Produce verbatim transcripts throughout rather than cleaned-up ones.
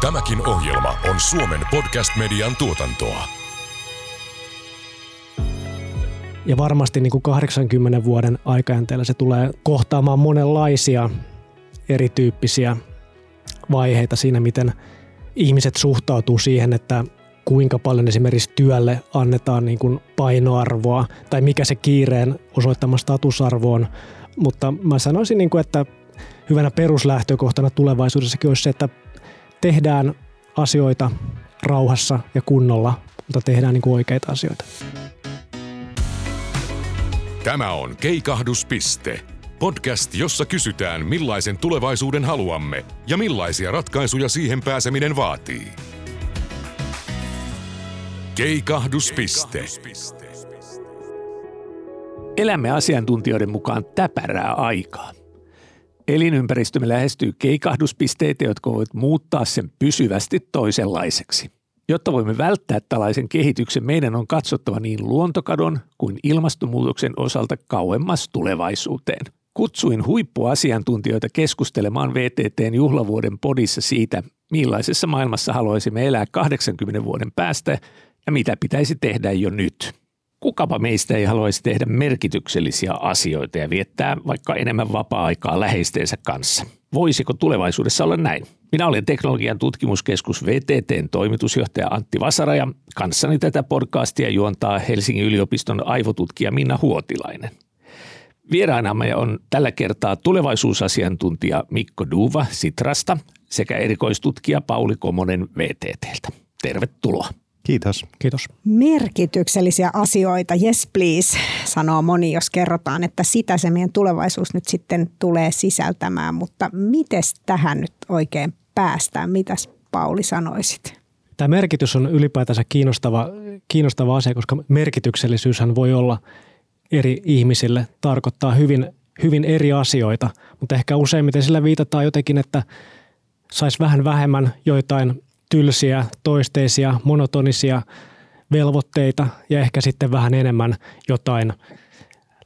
Tämäkin ohjelma on Suomen Podcast Median tuotantoa. Ja varmasti niin kuin kahdeksankymmenen vuoden aikajänteellä se tulee kohtaamaan monenlaisia erityyppisiä vaiheita siinä, miten ihmiset suhtautuu siihen, että kuinka paljon esimerkiksi työlle annetaan niin kuin painoarvoa tai mikä se kiireen osoittama statusarvo on. Mutta mä sanoisin, niin kuin, että hyvänä peruslähtökohtana tulevaisuudessakin olisi se, että tehdään asioita rauhassa ja kunnolla, mutta tehdään niin kuin oikeita asioita. Tämä on Keikahdus. Podcast, jossa kysytään, millaisen tulevaisuuden haluamme ja millaisia ratkaisuja siihen pääseminen vaatii. Keikahdus. Elämme asiantuntijoiden mukaan täpärää aikaa. Elinympäristömme lähestyy keikahduspisteitä, jotka voivat muuttaa sen pysyvästi toisenlaiseksi. Jotta voimme välttää tällaisen kehityksen, meidän on katsottava niin luontokadon kuin ilmastonmuutoksen osalta kauemmas tulevaisuuteen. Kutsuin huippuasiantuntijoita keskustelemaan V T T:n juhlavuoden podissa siitä, millaisessa maailmassa haluaisimme elää kahdeksankymmenen vuoden päästä ja mitä pitäisi tehdä jo nyt. Kukapa meistä ei haluaisi tehdä merkityksellisiä asioita ja viettää vaikka enemmän vapaa-aikaa läheistensä kanssa. Voisiko tulevaisuudessa olla näin? Minä olen Teknologian tutkimuskeskus V T T:n toimitusjohtaja Antti Vasaraja. Kanssani tätä podcastia juontaa Helsingin yliopiston aivotutkija Minna Huotilainen. Vieraanamme on tällä kertaa tulevaisuusasiantuntija Mikko Dufva Sitrasta sekä erikoistutkija Pauli Komonen V T T:ltä. Tervetuloa. Kiitos. Kiitos. Merkityksellisiä asioita, yes please, sanoo moni, jos kerrotaan, että sitä se meidän tulevaisuus nyt sitten tulee sisältämään. Mutta mites tähän nyt oikein päästään? Mitäs Pauli sanoisit? Tämä merkitys on ylipäätänsä kiinnostava, kiinnostava asia, koska merkityksellisyyshän voi olla eri ihmisille, tarkoittaa hyvin, hyvin eri asioita. Mutta ehkä useimmiten sillä viitataan jotenkin, että saisi vähän vähemmän joitain tylsiä, toisteisia, monotonisia velvoitteita ja ehkä sitten vähän enemmän jotain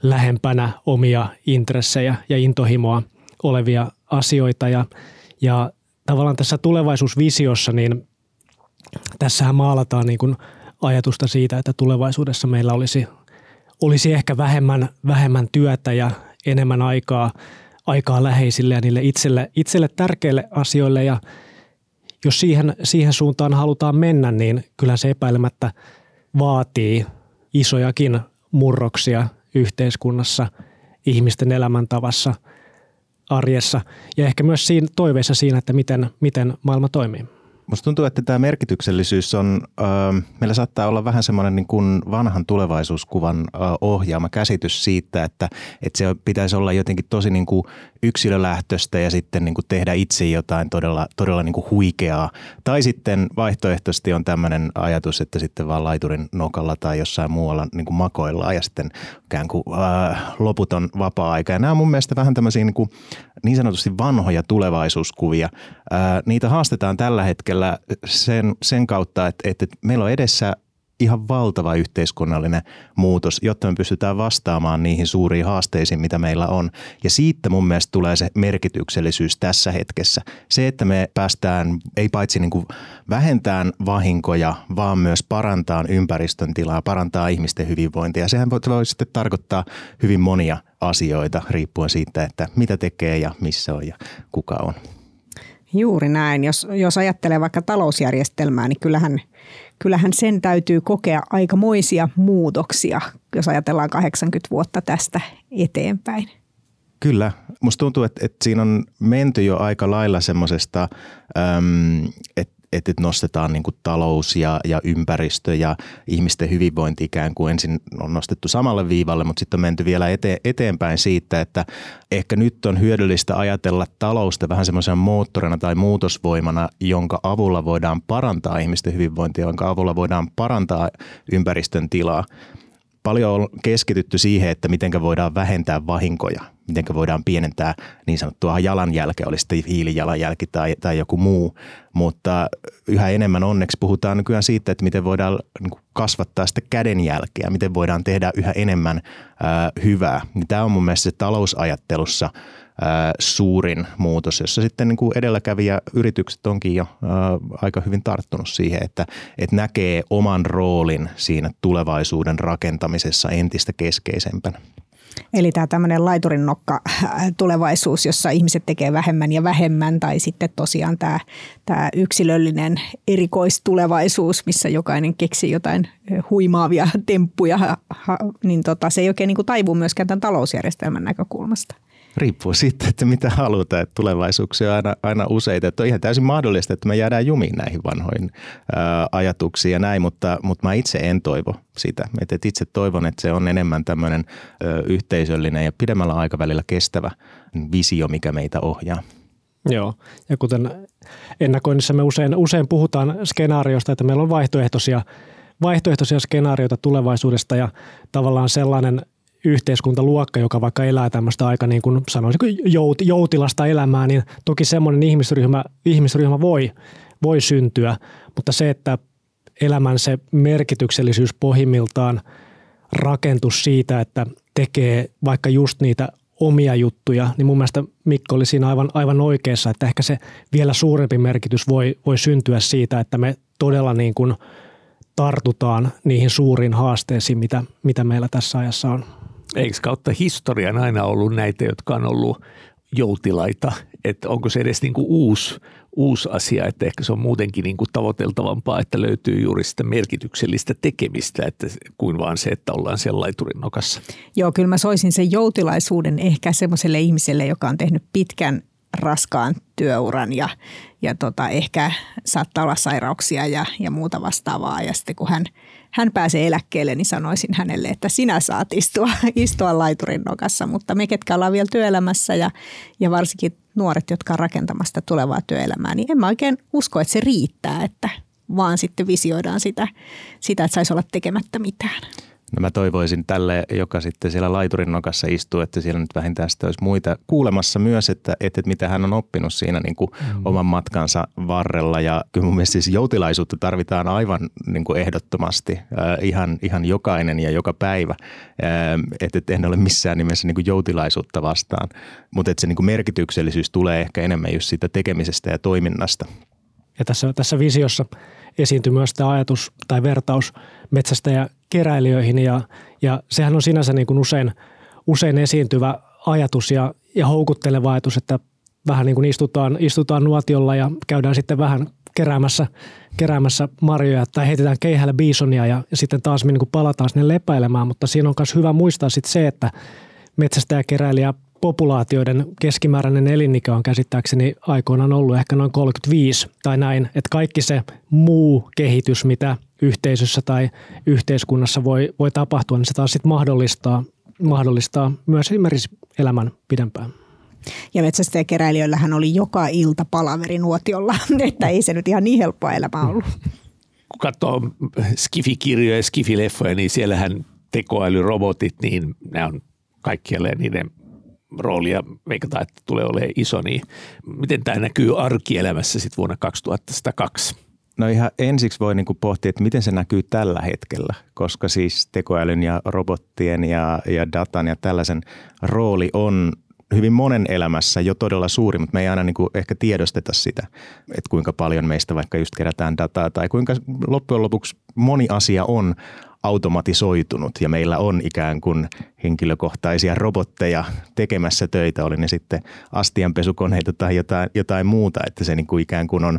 lähempänä omia intressejä ja intohimoa olevia asioita. Ja, ja tavallaan tässä tulevaisuusvisiossa, niin tässähän maalataan niin kuin ajatusta siitä, että tulevaisuudessa meillä olisi, olisi ehkä vähemmän, vähemmän työtä ja enemmän aikaa, aikaa läheisille ja niille itselle, itselle tärkeille asioille ja jos siihen, siihen suuntaan halutaan mennä, niin kyllä se epäilemättä vaatii isojakin murroksia yhteiskunnassa, ihmisten elämäntavassa, arjessa ja ehkä myös siinä, toiveissa siinä, että miten, miten maailma toimii. Musta tuntuu, että tämä merkityksellisyys on, äh, meillä saattaa olla vähän semmoinen niin kuin vanhan tulevaisuuskuvan äh, ohjaama käsitys siitä, että, että se pitäisi olla jotenkin tosi niin kuin yksilölähtöistä ja sitten niin kuin tehdä itse jotain todella, todella niin kuin huikeaa. Tai sitten vaihtoehtoisesti on tämmöinen ajatus, että sitten vaan laiturin nokalla tai jossain muualla niin kuin makoillaan ja sitten ikään kuin äh, loputon vapaa-aika. Ja nämä on mun mielestä vähän tämmöisiä niin kuin niin sanotusti vanhoja tulevaisuuskuvia. Äh, niitä haastetaan tällä hetkellä. Sen, sen kautta, että, että meillä on edessä ihan valtava yhteiskunnallinen muutos, jotta me pystytään vastaamaan niihin suuriin haasteisiin, mitä meillä on. Ja siitä mun mielestä tulee se merkityksellisyys tässä hetkessä. Se, että me päästään ei paitsi niin kuin vähentämään vahinkoja, vaan myös parantaa ympäristön tilaa, parantaa ihmisten hyvinvointia. Sehän voi, voi sitten tarkoittaa hyvin monia asioita riippuen siitä, että mitä tekee ja missä on ja kuka on. Juuri näin. Jos, jos ajattelee vaikka talousjärjestelmää, niin kyllähän, kyllähän sen täytyy kokea aikamoisia muutoksia, jos ajatellaan kahdeksankymmentä vuotta tästä eteenpäin. Kyllä. Musta tuntuu, että, että siinä on menty jo aika lailla semmoisesta, että että nostetaan niin kuin talous ja, ja ympäristö ja ihmisten hyvinvointi ikään kuin ensin on nostettu samalle viivalle, mutta sitten on menty vielä ete, eteenpäin siitä, että ehkä nyt on hyödyllistä ajatella talousta vähän semmoisena moottorina tai muutosvoimana, jonka avulla voidaan parantaa ihmisten hyvinvointia, jonka avulla voidaan parantaa ympäristön tilaa. Paljon on keskitytty siihen, että miten voidaan vähentää vahinkoja, miten voidaan pienentää niin sanottua jalanjälkeä, oli sitten hiilijalanjälki tai, tai joku muu. Mutta yhä enemmän onneksi puhutaan nykyään siitä, että miten voidaan kasvattaa sitä kädenjälkeä, miten voidaan tehdä yhä enemmän ää, hyvää. Tämä on mun mielestä talousajattelussa suurin muutos, jossa sitten niin kuin edelläkävijä yritykset onkin jo aika hyvin tarttunut siihen, että, että näkee oman roolin siinä tulevaisuuden rakentamisessa entistä keskeisempänä. Eli tämä tämmöinen laiturin nokka tulevaisuus, jossa ihmiset tekee vähemmän ja vähemmän, tai sitten tosiaan tämä, tämä yksilöllinen erikoistulevaisuus, missä jokainen keksii jotain huimaavia temppuja, niin tota, se ei oikein niin kuin taivu myöskään tämän talousjärjestelmän näkökulmasta. Riippuu siitä, että mitä halutaan, että tulevaisuuksia on aina, aina useita. Että on ihan täysin mahdollista, että me jäädään jumiin näihin vanhoihin ää, ajatuksiin ja näin, mutta, mutta mä itse en toivo sitä. Et, et itse toivon, että se on enemmän tämmöinen ö, yhteisöllinen ja pidemmällä aikavälillä kestävä visio, mikä meitä ohjaa. Joo, ja kuten ennakoinnissa me usein, usein puhutaan skenaariosta, että meillä on vaihtoehtoisia, vaihtoehtoisia skenaarioita tulevaisuudesta ja tavallaan sellainen yhteiskuntaluokka, joka vaikka elää tämmöistä aika niin kuin sanoisinko joutilasta elämää, niin toki semmoinen ihmisryhmä, ihmisryhmä voi, voi syntyä, mutta se, että elämän se merkityksellisyys pohjimmiltaan rakentus siitä, että tekee vaikka just niitä omia juttuja, niin mun mielestä Mikko oli siinä aivan, aivan oikeassa, että ehkä se vielä suurempi merkitys voi, voi syntyä siitä, että me todella niin kuin tartutaan niihin suuriin haasteisiin, mitä, mitä meillä tässä ajassa on. Eikö kautta historian aina ollut näitä, jotka on ollut joutilaita? Että onko se edes niinku uusi, uusi asia, että ehkä se on muutenkin niinku tavoiteltavampaa, että löytyy juuri sitä merkityksellistä tekemistä, että kuin vaan se, että ollaan siellä laiturin nokassa. Joo, kyllä mä soisin sen joutilaisuuden ehkä semmoiselle ihmiselle, joka on tehnyt pitkän raskaan työuran ja, ja tota, ehkä saattaa olla sairauksia ja, ja muuta vastaavaa. Ja sitten kun hän, hän pääsee eläkkeelle, niin sanoisin hänelle, että sinä saat istua, istua laiturin nokassa. Mutta me, ketkä ollaan vielä työelämässä ja, ja varsinkin nuoret, jotka on rakentamassa tulevaa työelämää, niin en mä oikein usko, että se riittää, että vaan sitten visioidaan sitä, sitä että saisi olla tekemättä mitään. No mä toivoisin tälle, joka sitten siellä laiturin nokassa istuu, että siellä nyt vähintään sitä olisi muita kuulemassa myös, että, että mitä hän on oppinut siinä niin kuin mm. oman matkansa varrella. Ja kyllä mun mielestä siis joutilaisuutta tarvitaan aivan niin kuin ehdottomasti äh, ihan, ihan jokainen ja joka päivä. Äh, että et en ole missään nimessä niin kuin joutilaisuutta vastaan, mutta että se niin kuin merkityksellisyys tulee ehkä enemmän just siitä tekemisestä ja toiminnasta. Ja tässä, tässä visiossa esiintyi myös tämä ajatus tai vertaus metsästäjäkeräilijöihin ja, ja sehän on sinänsä niin kuin usein, usein esiintyvä ajatus ja, ja houkutteleva ajatus, että vähän niin kuin istutaan, istutaan nuotiolla ja käydään sitten vähän keräämässä, keräämässä marjoja tai heitetään keihällä biisonia ja, ja sitten taas me niin kuin palataan sinne lepäilemään, mutta siinä on myös hyvä muistaa sitten se, että metsästäjäkeräilijä populaatioiden keskimääräinen elinikä on käsittääkseni aikoinaan ollut ehkä noin kolmekymmentäviisi tai näin, että kaikki se muu kehitys, mitä yhteisössä tai yhteiskunnassa voi, voi tapahtua, niin se taas sitten mahdollistaa, mahdollistaa myös esimerkiksi elämän pidempään. Ja metsästäjäkeräilijöillähän oli joka ilta palaveri nuotiolla, että ei se nyt ihan niin helppoa elämää ollut. Kun katsoo skifikirjoja ja skifileffoja, niin siellähän tekoälyrobotit, niin nämä on kaikkialle niiden roolia, veikataan, että tulee olemaan iso, niin miten tämä näkyy arkielämässä sitten vuonna kaksituhattakaksi? No ihan ensiksi voi niinku pohtia, että miten se näkyy tällä hetkellä, koska siis tekoälyn ja robottien ja, ja datan ja tällaisen rooli on hyvin monen elämässä jo todella suuri, mutta me ei aina niinku ehkä tiedosteta sitä, että kuinka paljon meistä vaikka just kerätään dataa tai kuinka loppujen lopuksi moni asia on automatisoitunut ja meillä on ikään kuin henkilökohtaisia robotteja tekemässä töitä, oli ne sitten astianpesukoneita tai jotain, jotain muuta, että se niin kuin ikään kuin on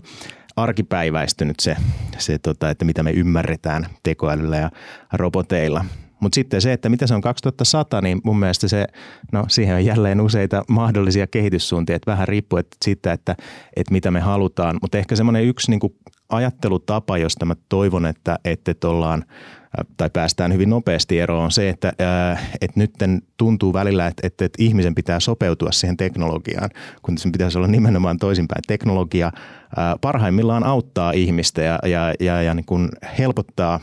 arkipäiväistynyt se, se tota, että mitä me ymmärretään tekoälyllä ja roboteilla. Mutta sitten se, että mitä se on kaksituhattasata, niin mun mielestä se, no siihen on jälleen useita mahdollisia kehityssuuntia, että vähän riippuu et siitä, että et mitä me halutaan, mutta ehkä semmoinen yksi niin kuin ajattelutapa, josta mä toivon, että, että ollaan tai päästään hyvin nopeasti eroon, on se, että, että nyt tuntuu välillä, että, että ihmisen pitää sopeutua siihen teknologiaan, kun sen pitäisi olla nimenomaan toisinpäin. Teknologia parhaimmillaan auttaa ihmistä ja, ja, ja, ja niin kuin helpottaa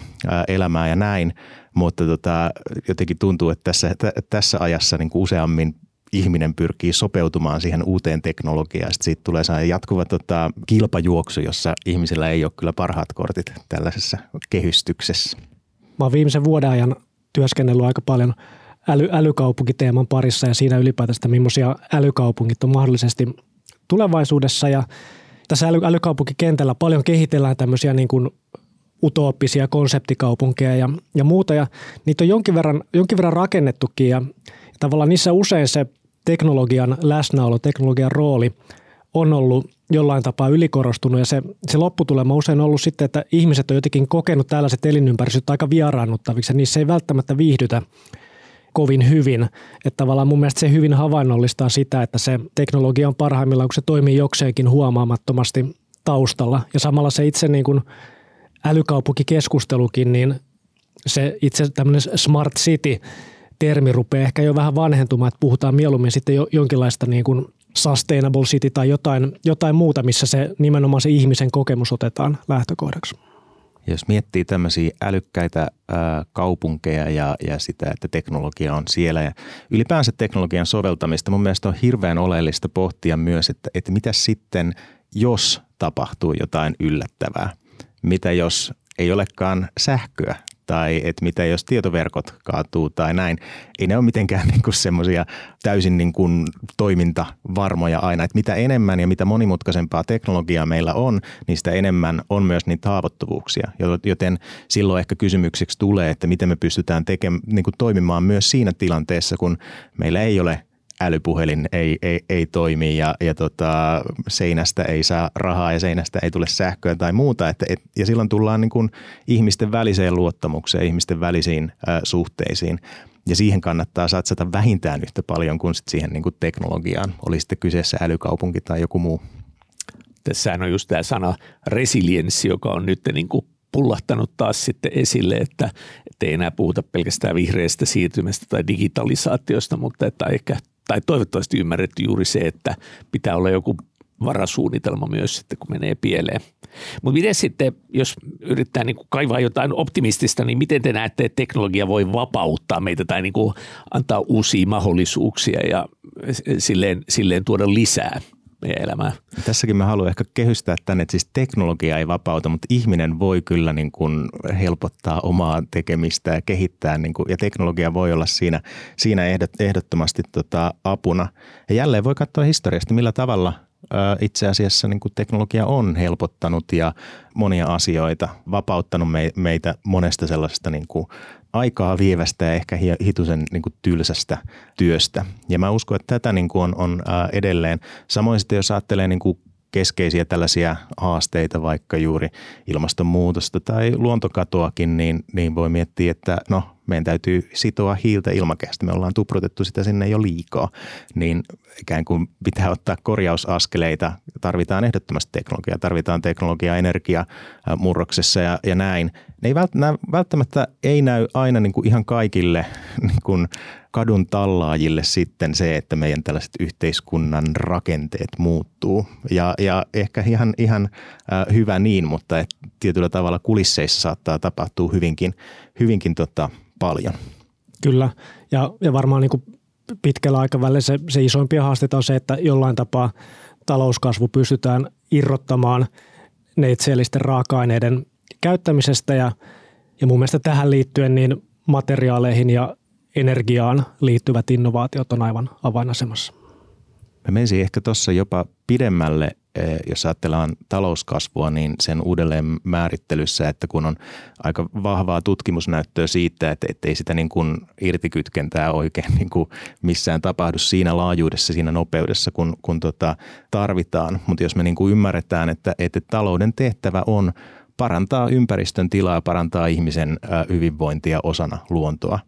elämää ja näin, mutta tota, jotenkin tuntuu, että tässä, t- tässä ajassa niin kuin useammin ihminen pyrkii sopeutumaan siihen uuteen teknologiaan. Sitten siitä tulee sellainen jatkuva tota, kilpajuoksu, jossa ihmisillä ei ole kyllä parhaat kortit tällaisessa kehystyksessä. Mä oon viimeisen vuoden ajan työskennellyt aika paljon äly, älykaupunkiteeman parissa ja siinä ylipäätään sitä, millaisia älykaupungit on mahdollisesti tulevaisuudessa. Ja tässä äly, älykaupunkikentällä paljon kehitellään tämmöisiä niin kuin utooppisia konseptikaupunkeja ja, ja muuta. Ja niitä on jonkin verran, jonkin verran rakennettukin ja, ja tavallaan niissä usein se teknologian läsnäolo, teknologian rooli on ollut jollain tapaa ylikorostunut ja se, se lopputulema usein ollut sitten, että ihmiset on jotenkin kokenut tällaiset elinympäristöt aika vieraannuttaviksi ja niissä ei välttämättä viihdytä kovin hyvin. Että tavallaan mun mielestä se hyvin havainnollistaa sitä, että se teknologia on parhaimmillaan, kun se toimii jokseenkin huomaamattomasti taustalla ja samalla se itse niin kuin älykaupunkikeskustelukin, niin se itse tämmöinen smart city-termi rupeaa ehkä jo vähän vanhentumaan, että puhutaan mieluummin sitten jo, jonkinlaista niin kuin sustainable city tai jotain, jotain muuta, missä se nimenomaan se ihmisen kokemus otetaan lähtökohdaksi. Jos miettii tämmöisiä älykkäitä ää, kaupunkeja ja, ja sitä, että teknologia on siellä ja ylipäänsä teknologian soveltamista, mun mielestä on hirveän oleellista pohtia myös, että, että mitä sitten, jos tapahtuu jotain yllättävää. Mitä jos ei olekaan sähköä tai että mitä jos tietoverkot kaatuu tai näin. Ei ne ole mitenkään niinku semmoisia täysin niinku toimintavarmoja aina. Et mitä enemmän ja mitä monimutkaisempaa teknologiaa meillä on, niin sitä enemmän on myös niitä haavoittuvuuksia. Joten silloin ehkä kysymyksiksi tulee, että miten me pystytään tekemään, niinku toimimaan myös siinä tilanteessa, kun meillä ei ole älypuhelin ei, ei, ei toimi ja, ja tota, seinästä ei saa rahaa ja seinästä ei tule sähköä tai muuta. Et, et, ja silloin tullaan niin kuin ihmisten väliseen luottamukseen, ihmisten välisiin ä, suhteisiin. Ja siihen kannattaa satsata vähintään yhtä paljon kuin sit siihen niin kuin teknologiaan. Oli sitten kyseessä älykaupunki tai joku muu. Tässähän on just tämä sana resilienssi, joka on nyt niin kuin pullahtanut taas sitten esille, että ei enää puhuta pelkästään vihreästä siirtymästä tai digitalisaatiosta, mutta että ehkä tai toivottavasti ymmärretty juuri se, että pitää olla joku varasuunnitelma myös sitten, kun menee pieleen. Mutta miten sitten, jos yrittää niin kuin kaivaa jotain optimistista, niin miten te näette, että teknologia voi vapauttaa meitä tai niin kuin antaa uusia mahdollisuuksia ja silleen, silleen tuoda lisää meidän elämään? Tässäkin mä haluan ehkä kehystää tänne, että siis teknologia ei vapauta, mutta ihminen voi kyllä niin kuin helpottaa omaa tekemistä ja kehittää niin kuin, ja teknologia voi olla siinä, siinä ehdottomasti tota apuna. Ja jälleen voi katsoa historiasta, millä tavalla itse asiassa niin kuin teknologia on helpottanut ja monia asioita, vapauttanut meitä monesta sellaisesta niin kuin aikaa vievästä ja ehkä hitusen niin kuin tylsästä työstä. Ja mä uskon, että tätä niin kuin on, on edelleen. Samoin sitten jos ajattelee niin kuin keskeisiä tällaisia haasteita, vaikka juuri ilmastonmuutosta tai luontokatoakin, niin, niin voi miettiä, että no meidän täytyy sitoa hiiltä ilmakehästä. Me ollaan tuprutettu sitä sinne jo liikaa, niin ikään kuin pitää ottaa korjausaskeleita. Tarvitaan ehdottomasti teknologiaa, tarvitaan teknologiaa energiamurroksessa ja, ja näin. Ne ei vält, nämä välttämättä ei näy aina niin kuin ihan kaikille niin kuin kadun tallaajille sitten se, että meidän tällaiset yhteiskunnan rakenteet muuttuu. Ja, ja ehkä ihan, ihan hyvä niin, mutta tietyllä tavalla kulisseissa saattaa tapahtua hyvinkin, hyvinkin tota paljon. Kyllä, ja, ja varmaan niin kuin pitkällä aikavälillä se, se isoimpia haasteita on se, että jollain tapaa talouskasvu pystytään irrottamaan neitseellisten raaka-aineiden käyttämisestä ja, ja mun mielestä tähän liittyen niin materiaaleihin ja energiaan liittyvät innovaatiot on aivan avainasemassa. Mä menisin ehkä tuossa jopa pidemmälle, jos ajatellaan talouskasvua, niin sen uudelleen määrittelyssä, että kun on aika vahvaa tutkimusnäyttöä siitä, että ei sitä niin kuin irtikytkentää oikein niin kuin missään tapahdu siinä laajuudessa, siinä nopeudessa, kun, kun tota tarvitaan. Mutta jos me niin kuin ymmärretään, että, että talouden tehtävä on parantaa ympäristön tilaa, parantaa ihmisen hyvinvointia osana luontoa,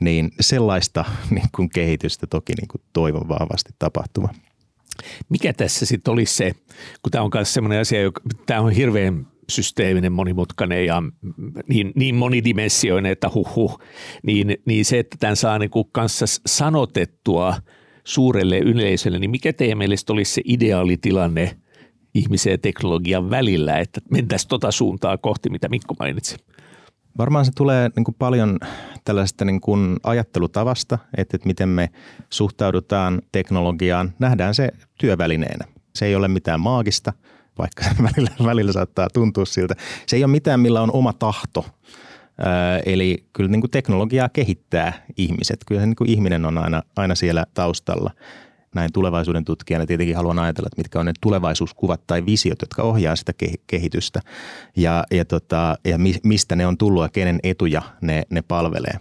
niin sellaista niin kuin kehitystä toki niin kuin toivon vahvasti tapahtuma. Mikä tässä sitten olisi se, kun tämä on myös sellainen asia, joka tämä on hirveän systeeminen, monimutkainen ja niin, niin monidimensioinen, että huhhuh, niin, niin se, että tämän saa niin kuin kanssa sanotettua suurelle yleisölle, niin mikä teidän mielestä olisi se ideaalitilanne ihmisen ja teknologian välillä, että mentäisiin tota suuntaa kohti, mitä Mikko mainitsi? Varmaan se tulee niin kuin paljon tällaista niin kuin ajattelutavasta, että, että miten me suhtaudutaan teknologiaan. Nähdään se työvälineenä. Se ei ole mitään maagista, vaikka välillä, välillä saattaa tuntua siltä. Se ei ole mitään, millä on oma tahto, Eli kyllä niin kuin teknologiaa kehittää ihmiset. Kyllä niin kuin ihminen on aina, aina siellä taustalla. Näin tulevaisuuden tutkijana tietenkin haluan ajatella, että mitkä on ne tulevaisuuskuvat tai visiot, jotka ohjaa sitä kehitystä ja, ja, tota, ja mistä ne on tullut ja kenen etuja ne, ne palvelee.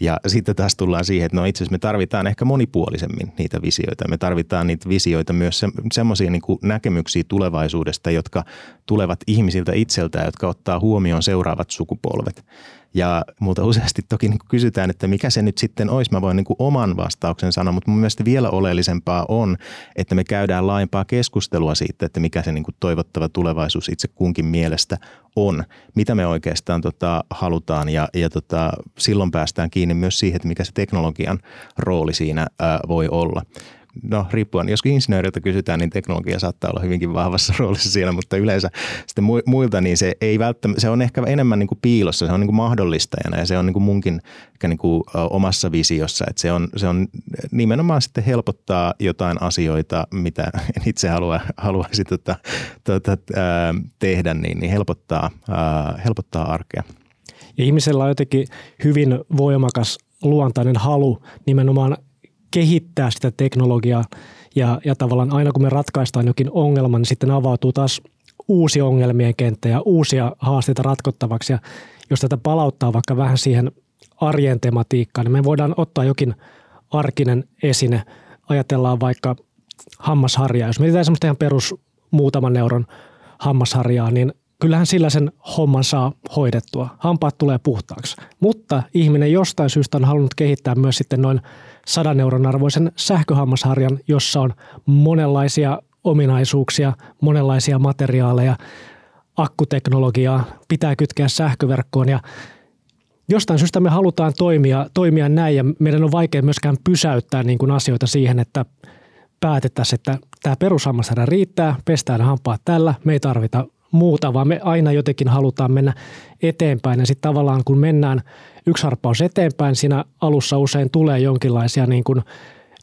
Ja sitten taas tullaan siihen, että no itse asiassa me tarvitaan ehkä monipuolisemmin niitä visioita. Me tarvitaan niitä visioita myös se, semmoisia niin kuin näkemyksiä tulevaisuudesta, jotka tulevat ihmisiltä itseltään, jotka ottaa huomioon seuraavat sukupolvet. Ja multa useasti toki niin kuin kysytään, että mikä se nyt sitten olisi. Mä voin niin kuin oman vastauksen sanoa, mutta mun mielestä vielä oleellisempaa on, että me käydään laajempaa keskustelua siitä, että mikä se niin kuin toivottava tulevaisuus itse kunkin mielestä on. Mitä me oikeastaan tota, halutaan ja, ja tota, silloin päästään kiinni myös siihen, että mikä se teknologian rooli siinä ää, voi olla. No riippuen, jos insinööriltä kysytään, niin teknologia saattaa olla hyvinkin vahvassa roolissa siellä, mutta yleensä sitten muilta niin se ei välttämättä, se on ehkä enemmän niin kuin piilossa, se on niin kuin mahdollistajana ja se on niin kuin munkin niin kuin omassa visiossa, että se on, se on nimenomaan sitten helpottaa jotain asioita, mitä en itse halua, haluaisi tota, tota, ää, tehdä, niin, niin helpottaa, ää, helpottaa arkea. Ja ihmisellä on jotenkin hyvin voimakas luontainen halu nimenomaan kehittää sitä teknologiaa ja, ja tavallaan aina kun me ratkaistaan jokin ongelma, niin sitten avautuu taas uusi ongelmien kenttä ja uusia haasteita ratkottavaksi. Ja jos tätä palauttaa vaikka vähän siihen arjen tematiikkaan, niin me voidaan ottaa jokin arkinen esine. Ajatellaan vaikka hammasharjaa. Jos mietitään semmoista ihan perus muutaman euron hammasharjaa, niin kyllähän sillä sen homman saa hoidettua. Hampaat tulee puhtaaksi. Mutta ihminen jostain syystä on halunnut kehittää myös sitten noin sadan euron arvoisen sähköhammasharjan, jossa on monenlaisia ominaisuuksia, monenlaisia materiaaleja, akkuteknologiaa, pitää kytkeä sähköverkkoon. Ja jostain syystä me halutaan toimia, toimia näin ja meidän on vaikea myöskään pysäyttää niin kuin asioita siihen, että päätettäisiin, että tämä perushammasharja riittää, pestään hampaat tällä, me ei tarvita muuta, vaan me aina jotenkin halutaan mennä eteenpäin ja sitten tavallaan kun mennään yksi harppaus eteenpäin, siinä alussa usein tulee jonkinlaisia niin kuin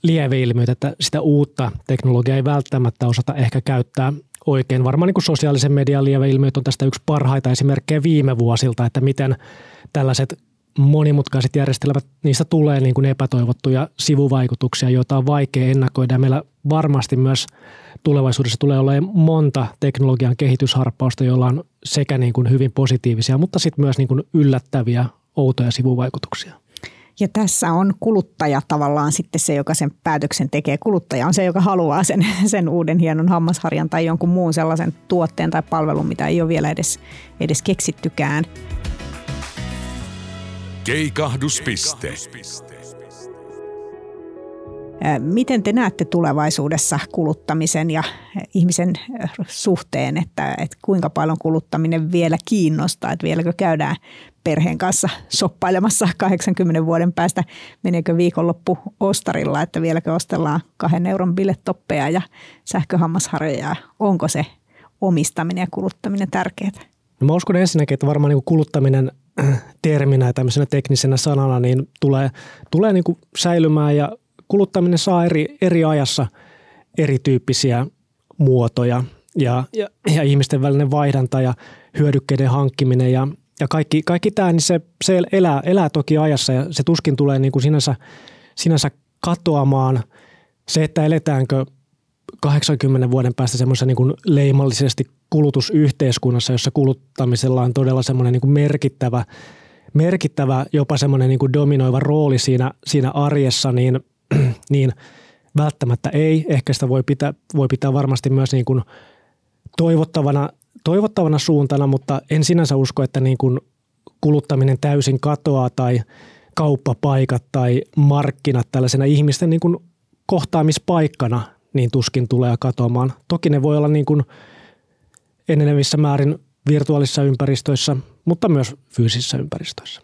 lieveilmiöitä, että sitä uutta teknologiaa ei välttämättä osata ehkä käyttää oikein. Varmaan niin kuin sosiaalisen median lieveilmiöt on tästä yksi parhaita esimerkkejä viime vuosilta, että miten tällaiset monimutkaiset järjestelmät, niistä tulee niin kuin epätoivottuja sivuvaikutuksia, joita on vaikea ennakoida. Meillä varmasti myös tulevaisuudessa tulee olemaan monta teknologian kehitysharppausta, joilla on sekä niin kuin hyvin positiivisia, mutta sitten myös niin kuin yllättäviä, outoja sivuvaikutuksia. Ja tässä on kuluttaja tavallaan sitten se, joka sen päätöksen tekee. Kuluttaja on se, joka haluaa sen, sen uuden hienon hammasharjan tai jonkun muun sellaisen tuotteen tai palvelun, mitä ei ole vielä edes, edes keksittykään. Keikahduspiste. Miten te näette tulevaisuudessa kuluttamisen ja ihmisen suhteen, että, että kuinka paljon kuluttaminen vielä kiinnostaa, että vieläkö käydään perheen kanssa shoppailemassa kahdeksankymmenen vuoden päästä, meneekö viikonloppu ostarilla, että vieläkö ostellaan kahden euron bilettoppeja ja sähköhammasharjoja, onko se omistaminen ja kuluttaminen tärkeää? No mä uskon ensinnäkin, että varmaan niin kuluttaminen terminä ja tämmöisenä teknisenä sanana niin tulee, tulee niin kuin säilymään ja kuluttaminen saa eri, eri ajassa erityyppisiä muotoja ja, ja, ja ihmisten välinen vaihdanta ja hyödykkeiden hankkiminen ja, ja kaikki, kaikki tämä, niin se, se elää, elää toki ajassa ja se tuskin tulee niin kuin sinänsä, sinänsä katoamaan. Se, että eletäänkö kahdeksankymmenen vuoden päästä semmoisessa niin kuin leimallisesti kulutusyhteiskunnassa, jossa kuluttamisella on todella semmoinen niin kuin merkittävä, merkittävä, jopa semmoinen niin kuin dominoiva rooli siinä, siinä arjessa, niin, niin välttämättä ei. Ehkä sitä voi pitää, voi pitää varmasti myös niin kuin toivottavana, toivottavana suuntana, mutta en sinänsä usko, että niin kuin kuluttaminen täysin katoaa tai kauppapaikat tai markkinat tällaisena ihmisten niin kuin kohtaamispaikkana niin tuskin tulee katoamaan. Toki ne voi olla niin kuin enenevissä määrin virtuaalisissa ympäristöissä, mutta myös fyysisissä ympäristöissä.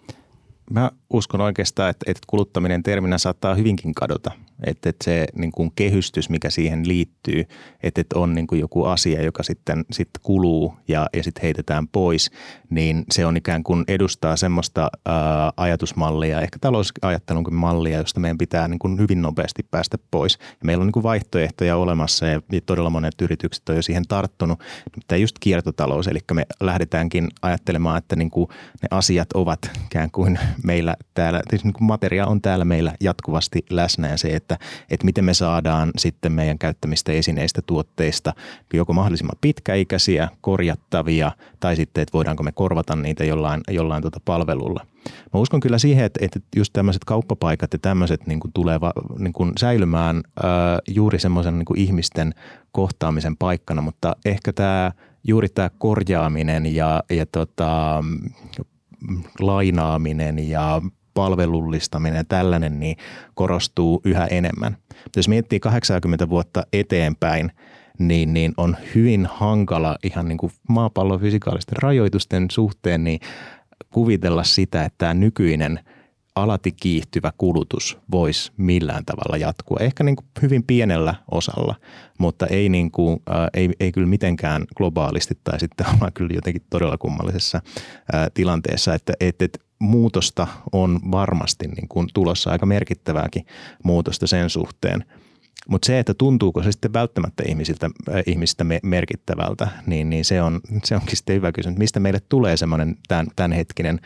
Mä uskon oikeastaan, että kuluttaminen terminä saattaa hyvinkin kadota. Että et se niin kuin kehystys, mikä siihen liittyy, että et on niin kuin joku asia, joka sitten sit kuluu ja, ja sitten heitetään pois, niin se on ikään kuin edustaa semmoista ää, ajatusmallia, ehkä talousajattelunkin mallia, josta meidän pitää niin kuin hyvin nopeasti päästä pois. Ja meillä on niin kuin vaihtoehtoja olemassa ja todella monet yritykset on jo siihen tarttunut. Tämä just kiertotalous, eli me lähdetäänkin ajattelemaan, että niin kuin ne asiat ovat ikään kuin meillä täällä, siis niin kuin materia on täällä meillä jatkuvasti läsnä ja se, Että, että miten me saadaan sitten meidän käyttämistä esineistä, tuotteista joko mahdollisimman pitkäikäisiä, korjattavia tai sitten, että voidaanko me korvata niitä jollain, jollain tuota palvelulla. Mä uskon kyllä siihen, että, että just tämmöiset kauppapaikat ja tämmöiset niin kuin tulee niin kuin säilymään ää, juuri semmoisen niin kuin ihmisten kohtaamisen paikkana, mutta ehkä tämä, juuri tämä korjaaminen ja, ja tota, lainaaminen ja palvelullistaminen ja tällainen, niin korostuu yhä enemmän. Jos miettii kahdeksankymmentä vuotta eteenpäin, niin, niin on hyvin hankala ihan niin kuin maapallon fysikaalisten rajoitusten suhteen niin kuvitella sitä, että tämä nykyinen alati kiihtyvä kulutus voisi millään tavalla jatkua. Ehkä niin kuin hyvin pienellä osalla, mutta ei, niin kuin, äh, ei, ei kyllä mitenkään globaalisti tai sitten ollaan kyllä jotenkin todella kummallisessa äh, tilanteessa, että et, et, muutosta on varmasti niin kuin tulossa aika merkittävääkin muutosta sen suhteen. Mutta se, että tuntuuko se sitten välttämättä ihmisiltä, äh, ihmisistä me, merkittävältä, niin, niin se, on, se onkin sitten hyvä kysymys. Mistä meille tulee semmoinen tämän, tämänhetkinen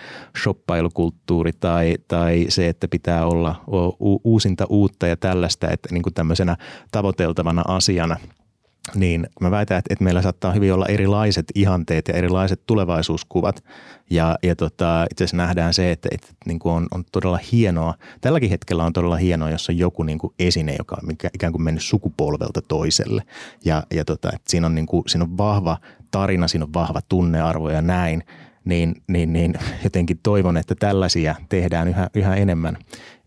shoppailukulttuuri tai, tai se, että pitää olla u, uusinta uutta ja tällaista, että niin kuin tämmöisenä tavoiteltavana asiana. Niin mä väitän, että, että meillä saattaa hyvin olla erilaiset ihanteet ja erilaiset tulevaisuuskuvat ja, ja tota, itse asiassa nähdään se, että, että, että niin kuin on, on todella hienoa. Tälläkin hetkellä on todella hienoa, jos on joku niin kuin esine, joka on ikään kuin mennyt sukupolvelta toiselle ja, ja tota, että siinä on, niin kuin, siinä on vahva tarina, siinä on vahva tunnearvo ja näin. Niin, niin, niin jotenkin toivon, että tällaisia tehdään yhä, yhä enemmän,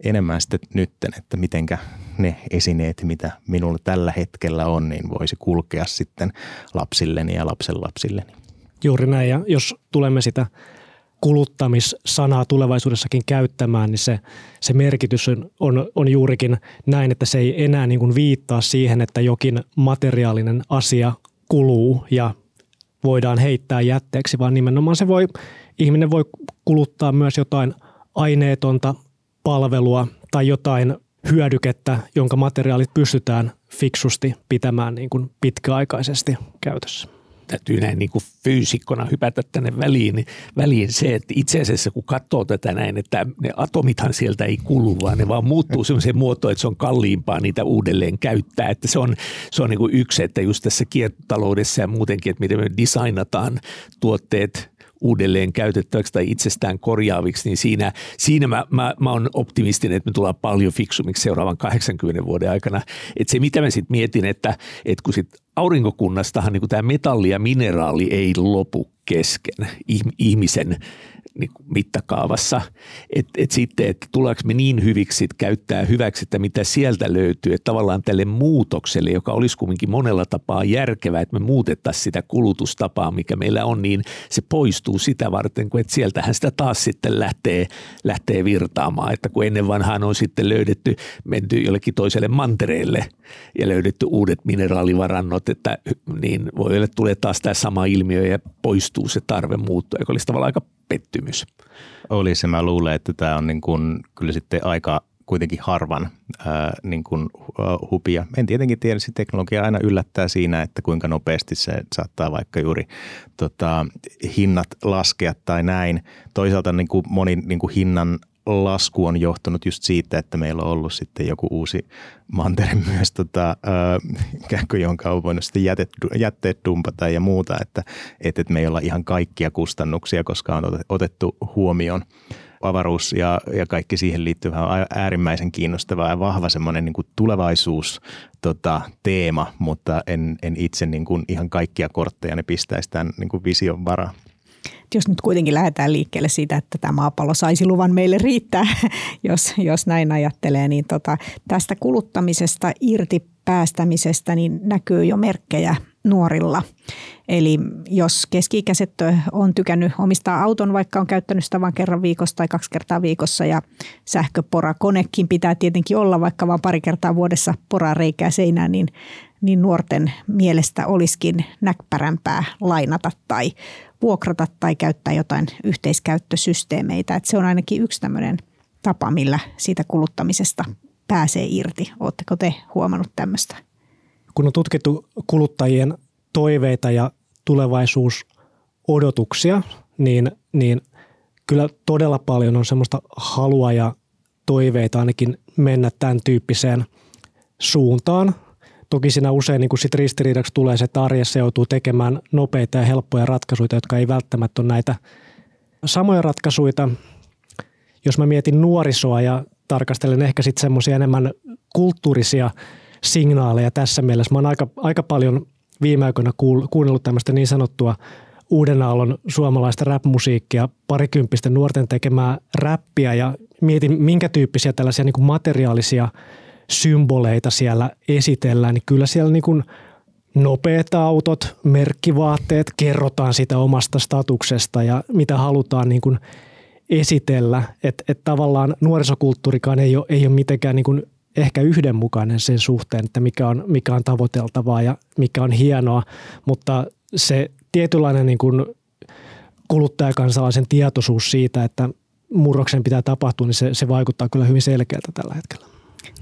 enemmän sitten nytten, että mitenkä ne esineet, mitä minulla tällä hetkellä on, niin voisi kulkea sitten lapsilleni ja lapsenlapsilleni. Juuri näin, ja jos tulemme sitä kuluttamissanaa tulevaisuudessakin käyttämään, niin se, se merkitys on, on, on juurikin näin, että se ei enää niin kuin viittaa siihen, että jokin materiaalinen asia kuluu ja voidaan heittää jätteeksi, vaan nimenomaan se voi, ihminen voi kuluttaa myös jotain aineetonta palvelua tai jotain hyödykettä, jonka materiaalit pystytään fiksusti pitämään niin kuin pitkäaikaisesti käytössä. Täytyy näin niin kuin fyysikkona hypätä tänne väliin, väliin se, että itse asiassa kun katsoo tätä näin, että ne atomithan sieltä ei kulu, vaan ne vaan muuttuu sellaiseen muotoon, että se on kalliimpaa niitä uudelleen käyttää. Että se on, se on niin kuin yksi, että just tässä kiertotaloudessa ja muutenkin, että miten me designataan tuotteet uudelleen käytettäväksi tai itsestään korjaaviksi, niin siinä, siinä mä, mä, mä oon optimistinen, että me tullaan paljon fiksumiksi seuraavan kahdeksankymmenen vuoden aikana. Että se, mitä mä sitten mietin, että, että kun sitten aurinkokunnastahan niin tämä metalli ja mineraali ei lopu kesken ihmisen niin mittakaavassa. Että et sitten, että tullaanko me niin hyviksi käyttää hyväksi, että mitä sieltä löytyy. Että tavallaan tälle muutokselle, joka olisi kuitenkin monella tapaa järkevää, että me muutettaisiin sitä kulutustapaa, mikä meillä on, niin se poistuu sitä varten, kun että sieltähän sitä taas sitten lähtee, lähtee virtaamaan. Että kun ennen vanhaan on sitten löydetty, menty jollekin toiselle mantereelle ja löydetty uudet mineraalivarannot, että niin voi olla, että tulee taas tämä sama ilmiö ja poistuu se tarve muuttua, joka olisi tavallaan aika pettymys. Olisi. Mä luulen, että tämä on niin kuin, kyllä sitten aika kuitenkin harvan ää, niin kuin, ää, hupia. En tietenkin tiedä, että teknologia aina yllättää siinä, että kuinka nopeasti se saattaa vaikka juuri tota, hinnat laskea tai näin. Toisaalta niin kuin moni niin kuin hinnan lasku on johtunut just siitä, että meillä on ollut sitten joku uusi mantere myös, tota, äh, jonka on voinut sitten jätet, jätteet dumpata ja muuta, että, että me ei olla ihan kaikkia kustannuksia, koska on otettu huomioon. Avaruus ja, ja kaikki siihen liittyvä on äärimmäisen kiinnostava ja vahva semmoinen niin kuin tulevaisuus tota, teema, mutta en, en itse niin kuin ihan kaikkia kortteja ne pistäisi tämän niin kuin vision varaan. Jos nyt kuitenkin lähdetään liikkeelle siitä, että tämä maapallo saisi luvan meille riittää, jos, jos näin ajattelee, niin tota, tästä kuluttamisesta irti päästämisestä niin näkyy jo merkkejä nuorilla. Eli jos keski-ikäiset on tykännyt omistaa auton, vaikka on käyttänyt sitä vain kerran viikossa tai kaksi kertaa viikossa ja sähköporakonekin pitää tietenkin olla, vaikka vain pari kertaa vuodessa poraa reikää seinään, niin, niin nuorten mielestä olisikin näppärämpää lainata tai vuokrata tai käyttää jotain yhteiskäyttösysteemeitä. Et se on ainakin yksi tämmöinen tapa, millä siitä kuluttamisesta pääsee irti. Oletteko te huomannut tämmöistä? Kun on tutkittu kuluttajien toiveita ja tulevaisuusodotuksia, niin, niin kyllä todella paljon on semmoista halua ja toiveita ainakin mennä tämän tyyppiseen suuntaan. Toki siinä usein niin kun sit ristiriidaksi tulee se, että arjessa joutuu tekemään nopeita ja helppoja ratkaisuja, jotka ei välttämättä ole näitä samoja ratkaisuja. Jos mä mietin nuorisoa ja tarkastelen ehkä sitten semmoisia enemmän kulttuurisia signaaleja tässä mielessä. Mä oon aika, aika paljon viime aikoina kuunnellut tämmöistä niin sanottua uuden aallon suomalaista rap-musiikkia, parikymppisten nuorten tekemää räppiä ja mietin, minkä tyyppisiä tällaisia niin kuin materiaalisia symboleita siellä esitellään. Niin kyllä siellä niin kuin nopeat autot, merkkivaatteet, kerrotaan sitä omasta statuksesta ja mitä halutaan niin kuin esitellä. Että et tavallaan nuorisokulttuurikaan ei ole, ei ole mitenkään niin kuin ehkä yhdenmukainen sen suhteen, että mikä on, mikä on tavoiteltavaa ja mikä on hienoa, mutta se tietynlainen niin kuin kuluttajakansalaisen tietoisuus siitä, että murroksen pitää tapahtua, niin se, se vaikuttaa kyllä hyvin selkeältä tällä hetkellä.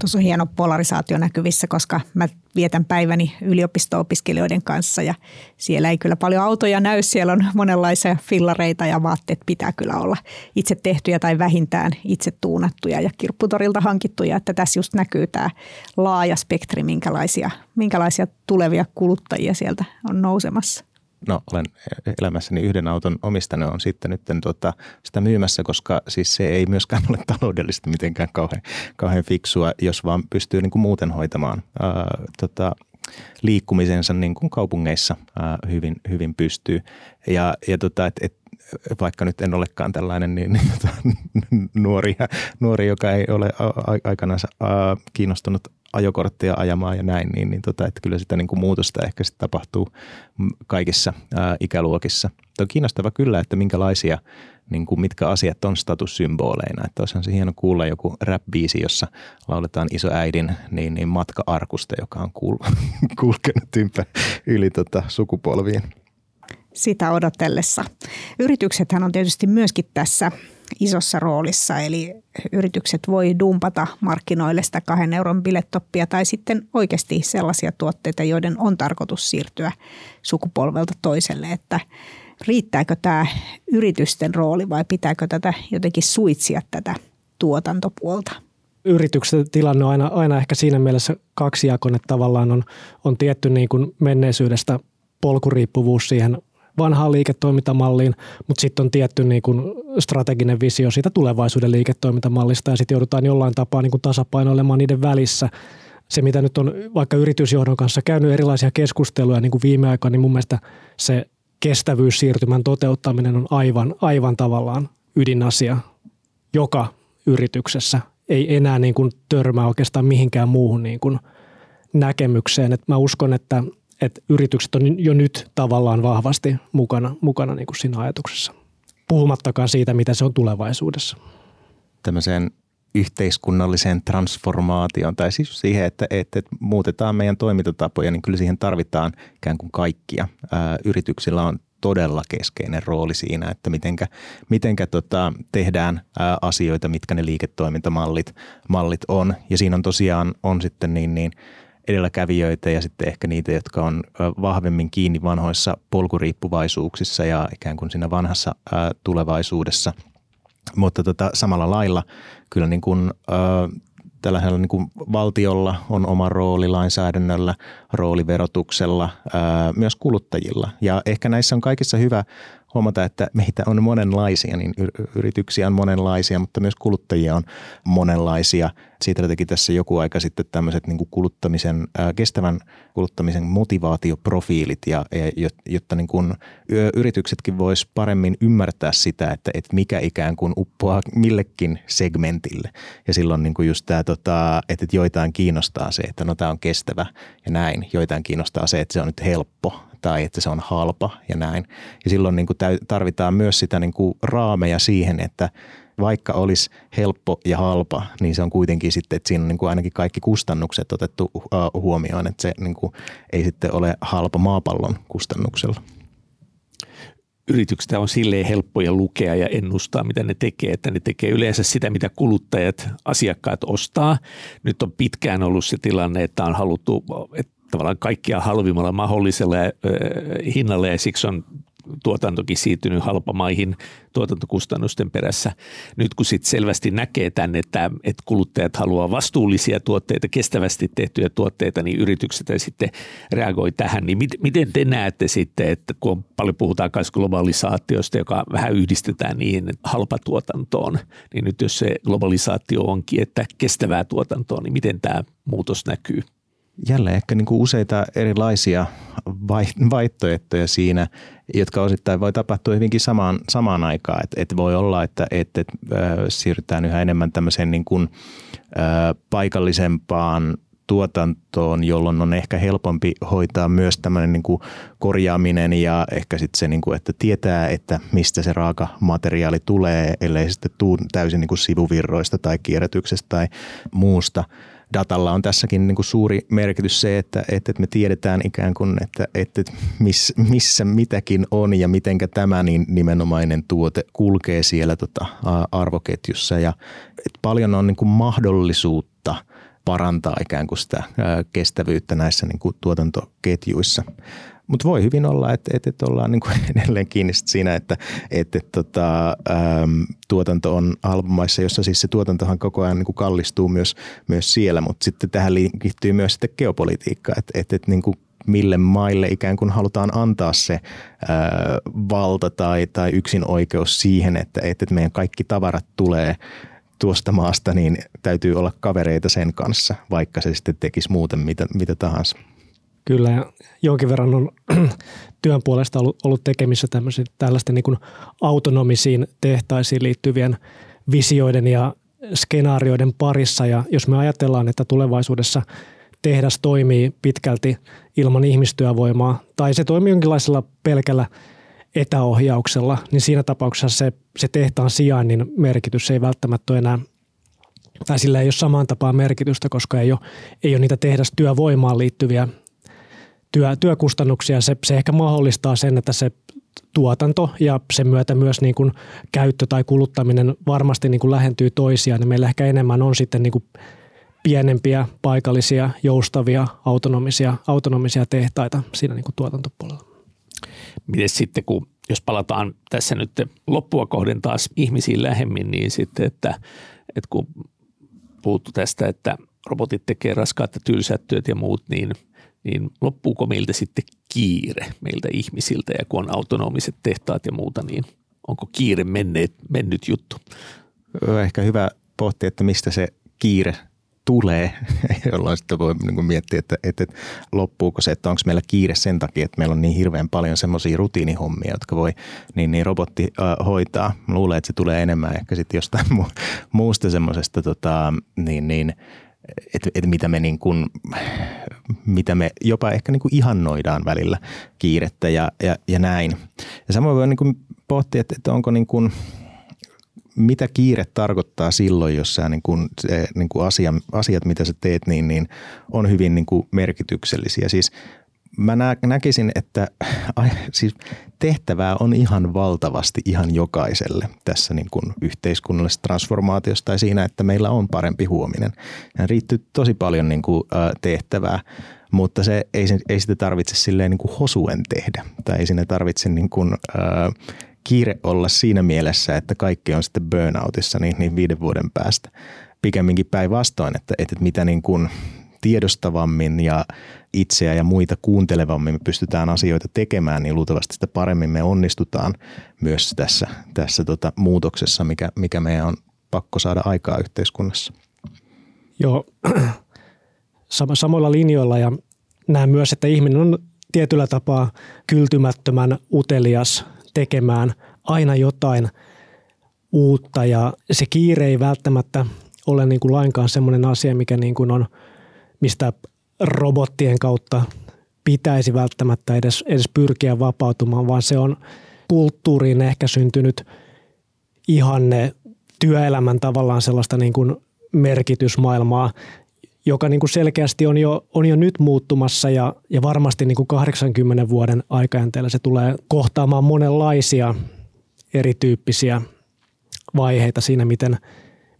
Tuossa on hieno polarisaatio näkyvissä, koska mä vietän päiväni yliopisto-opiskelijoiden kanssa ja siellä ei kyllä paljon autoja näy. Siellä on monenlaisia fillareita ja vaatteet pitää kyllä olla itse tehtyjä tai vähintään itse tuunattuja ja kirpputorilta hankittuja. Että tässä just näkyy tämä laaja spektri, minkälaisia, minkälaisia tulevia kuluttajia sieltä on nousemassa. No olen elämässäni yhden auton omistanut, on sitten nyt tuota, sitä myymässä, koska siis se ei myöskään ole taloudellisesti mitenkään kauhean, kauhean fiksua, jos vaan pystyy niin kuin muuten hoitamaan ää, tota, liikkumisensa niin kuin kaupungeissa ää, hyvin, hyvin pystyy. Ja, ja tota, et, et, vaikka nyt en olekaan tällainen niin, niin, tota, nuori, nuori, joka ei ole aikanaan kiinnostunut ajokortteja ajamaan ja näin, niin, niin tota, että kyllä sitä niin kuin muutosta ehkä sit tapahtuu kaikissa ää, ikäluokissa. Tuo on kiinnostava kyllä, että minkälaisia, niin kuin mitkä asiat on statussymboleina. Että olisihan se hieno kuulla joku rap-biisi, jossa lauletaan isoäidin niin, niin matka-arkusta, joka on kul- kulkenut ympä yli tota, sukupolviin. Sitä odotellessa. Yrityksethän on tietysti myöskin tässä isossa roolissa, eli yritykset voi dumpata markkinoille sitä kahden euron bilettoppia tai sitten oikeasti sellaisia tuotteita, joiden on tarkoitus siirtyä sukupolvelta toiselle, että riittääkö tämä yritysten rooli vai pitääkö tätä jotenkin suitsia tätä tuotantopuolta? Yrityksen tilanne on aina, aina ehkä siinä mielessä kaksijakoinen, että tavallaan on, on tietty niin kuin menneisyydestä polkuriippuvuus siihen vanhaan liiketoimintamalliin, mutta sitten on tietty niin kuin strateginen visio siitä tulevaisuuden liiketoimintamallista ja sitten joudutaan jollain tapaa niin kuin tasapainoilemaan niiden välissä. Se, mitä nyt on vaikka yritysjohdon kanssa käynyt erilaisia keskusteluja niin kuin viime aikoina, niin mun mielestä se kestävyyssiirtymän toteuttaminen on aivan, aivan tavallaan ydinasia joka yrityksessä. Ei enää niin kuin törmää oikeastaan mihinkään muuhun niin kuin näkemykseen. Et mä uskon, että että yritykset on jo nyt tavallaan vahvasti mukana, mukana niin kuin siinä ajatuksessa, puhumattakaan siitä, mitä se on tulevaisuudessa. Tämmöiseen yhteiskunnalliseen transformaatioon tai siis siihen, että, että muutetaan meidän toimintatapoja, niin kyllä siihen tarvitaan ikään kuin kaikkia. Ää, yrityksillä on todella keskeinen rooli siinä, että mitenkä, mitenkä tota, tehdään ää, asioita, mitkä ne liiketoimintamallit mallit on. Ja siinä on tosiaan on sitten niin, niin edelläkävijöitä ja sitten ehkä niitä, jotka on vahvemmin kiinni vanhoissa polkuriippuvaisuuksissa ja ikään kuin siinä vanhassa ää, tulevaisuudessa. Mutta tota, samalla lailla kyllä niin kuin, ää, tällaisella niin kuin valtiolla on oma rooli lainsäädännöllä, rooli verotuksella, ää, myös kuluttajilla. Ja ehkä näissä on kaikissa hyvä huomata, että meitä on monenlaisia, niin yrityksiä on monenlaisia, mutta myös kuluttajia on monenlaisia. Sitra teki tässä joku aika sitten tämmöiset niin kuin kuluttamisen, kestävän kuluttamisen motivaatioprofiilit, ja, jotta niin kuin yrityksetkin vois paremmin ymmärtää sitä, että, että mikä ikään kuin uppoaa millekin segmentille. Ja silloin niin kuin just tämä, että joitain kiinnostaa se, että no tämä on kestävä ja näin. Joitain kiinnostaa se, että se on nyt helppo. tai että se on halpa ja näin. Ja silloin niin kuin tarvitaan myös sitä niin kuin raameja siihen, että vaikka olisi helppo ja halpa, niin se on kuitenkin sitten, että siinä on niin kuin ainakin kaikki kustannukset otettu huomioon, että se niin kuin ei sitten ole halpa maapallon kustannuksella. Yritykset on silleen helppoja lukea ja ennustaa, mitä ne tekee, että ne tekee yleensä sitä, mitä kuluttajat, asiakkaat ostaa. Nyt on pitkään ollut se tilanne, että on haluttu että tavallaan kaikkia halvimmalla mahdollisella äh, hinnalla ja siksi on tuotantokin siirtynyt halpamaihin tuotantokustannusten perässä. Nyt kun sitten selvästi näkee tämän, että, että kuluttajat haluaa vastuullisia tuotteita, kestävästi tehtyjä tuotteita, niin yritykset sitten reagoi tähän. Niin mit, miten te näette sitten, että kun paljon puhutaan myös globalisaatiosta, joka vähän yhdistetään niihin halpatuotantoon, niin nyt jos se globalisaatio onkin, että kestävää tuotantoa, niin miten tämä muutos näkyy? Jälleen ehkä niin kuin useita erilaisia vaihtoehtoja siinä, jotka osittain voi tapahtua hyvinkin samaan, samaan aikaan. Et, et voi olla, että et, et, äh, siirrytään yhä enemmän tämmöiseen niin kuin, äh, paikallisempaan tuotantoon, jolloin on ehkä helpompi hoitaa myös tämmöinen niin kuin korjaaminen ja ehkä sitten se, niin kuin, että tietää, että mistä se raakamateriaali tulee, ellei sitten tuu täysin niin kuin sivuvirroista tai kierrätyksestä tai muusta. Datalla on tässäkin niin kuin suuri merkitys se, että, että me tiedetään ikään kuin, että, että miss, missä mitäkin on ja mitenkä tämä niin nimenomainen tuote kulkee siellä tota arvoketjussa. Ja, että paljon on niin kuin mahdollisuutta parantaa ikään kuin sitä kestävyyttä näissä niin kuin tuotantoketjuissa. Mutta voi hyvin olla, että, että, että ollaan niin kuin edelleen kiinni siinä, että, että tota, äm, tuotanto on halpamaissa, jossa siis se tuotantohan koko ajan niin kuin kallistuu myös, myös siellä. Mutta sitten tähän liittyy myös sitten geopolitiikka, että, että, että niin kuin mille maille ikään kuin halutaan antaa se ää, valta tai, tai yksinoikeus siihen, että, että meidän kaikki tavarat tulee tuosta maasta, niin täytyy olla kavereita sen kanssa, vaikka se sitten tekisi muuten mitä, mitä tahansa. Kyllä, ja jonkin verran on työn puolesta ollut, ollut tekemissä tällaisten niin kuin autonomisiin tehtaisiin liittyvien visioiden ja skenaarioiden parissa. Ja jos me ajatellaan, että tulevaisuudessa tehdas toimii pitkälti ilman ihmistyövoimaa tai se toimii jonkinlaisella pelkällä etäohjauksella, niin siinä tapauksessa se, se tehtaan sijainnin merkitys ei välttämättä enää, tai sillä ei ole samaan tapaan merkitystä, koska ei ole, ei ole niitä tehdastyövoimaan liittyviä Työ, työkustannuksia, se, se ehkä mahdollistaa sen, että se tuotanto ja sen myötä myös niin kuin käyttö tai kuluttaminen varmasti niin kuin lähentyy toisiaan. Ja meillä ehkä enemmän on sitten niin kuin pienempiä, paikallisia, joustavia, autonomisia, autonomisia tehtaita siinä niin kuin tuotantopuolella. Miten sitten, kun jos palataan tässä nyt loppua kohden taas ihmisiin lähemmin, niin sitten, että, että kun puhuttu tästä, että robotit tekee raskaat ja tylsät työt ja muut, niin niin loppuuko meiltä sitten kiire meiltä ihmisiltä ja kun on autonomiset tehtaat ja muuta, niin onko kiire menneet, mennyt juttu? Ehkä hyvä pohtia, että mistä se kiire tulee, jolloin sitten voi miettiä, että, että loppuuko se, että onko meillä kiire sen takia, että meillä on niin hirveän paljon semmoisia rutiinihommia, jotka voi niin, niin robotti äh, hoitaa. Mä luulen, että se tulee enemmän ehkä sitten jostain muusta semmoisesta tota, niin, niin, että et mitä me niin kuin, mitä me jopa ehkä niin kuin ihannoidaan välillä kiirettä ja, ja, ja näin. Ja samoin voi niin kuin pohtia, että, että onko niin kuin, mitä kiire tarkoittaa silloin, jos sä niin kuin, se, niin kuin asia, asiat, mitä sä teet, niin, niin on hyvin niin kuin merkityksellisiä. Siis mä nä, näkisin, että ai, siis tehtävää on ihan valtavasti ihan jokaiselle tässä niin kuin yhteiskunnallisessa transformaatiossa tai siinä, että meillä on parempi huominen. Nämä riittyy tosi paljon niin kuin tehtävää, mutta se ei, ei sitä tarvitse silleen niin kuin hosuen tehdä tai ei siinä tarvitse niin kuin, ää, kiire olla siinä mielessä, että kaikki on sitten burnoutissa niin, niin viiden vuoden päästä. Pikemminkin päinvastoin, että, että mitä niin kuin tiedostavammin ja itseä ja muita kuuntelevammin me pystytään asioita tekemään, niin luultavasti sitä paremmin me onnistutaan myös tässä, tässä tota muutoksessa, mikä, mikä meidän on pakko saada aikaa yhteiskunnassa. Joo, samoilla linjoilla ja näen myös, että ihminen on tietyllä tapaa kyltymättömän utelias tekemään aina jotain uutta ja se kiire ei välttämättä ole niin kuin lainkaan semmoinen asia, mikä niin kuin on mistä robottien kautta pitäisi välttämättä edes, edes pyrkiä vapautumaan, vaan se on kulttuuriin ehkä syntynyt ihanne työelämän tavallaan sellaista niin kuin merkitysmaailmaa, joka niin kuin selkeästi on jo, on jo nyt muuttumassa ja, ja varmasti niin kuin kahdeksankymmenen vuoden aikajänteellä se tulee kohtaamaan monenlaisia erityyppisiä vaiheita siinä, miten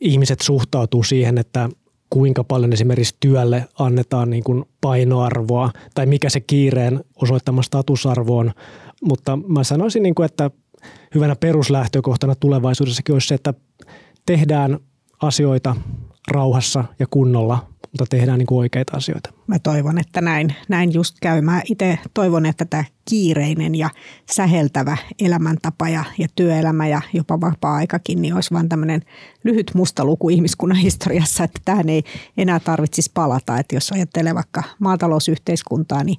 ihmiset suhtautuu siihen, että kuinka paljon esimerkiksi työlle annetaan niin kuin painoarvoa tai mikä se kiireen osoittama statusarvo on. Mutta mä sanoisin, niin kuin, että hyvänä peruslähtökohtana tulevaisuudessakin olisi se, että tehdään asioita rauhassa ja kunnolla, mutta tehdään niin kuin oikeita asioita. Mä toivon, että näin, näin just käy. Mä itse toivon, että tämä kiireinen ja säheltävä elämäntapa ja, ja työelämä ja jopa vapaa-aikakin, niin olisi vaan tämmöinen lyhyt musta luku ihmiskunnan historiassa, että tähän ei enää tarvitsisi palata. Että jos ajattelee vaikka maatalousyhteiskuntaa, niin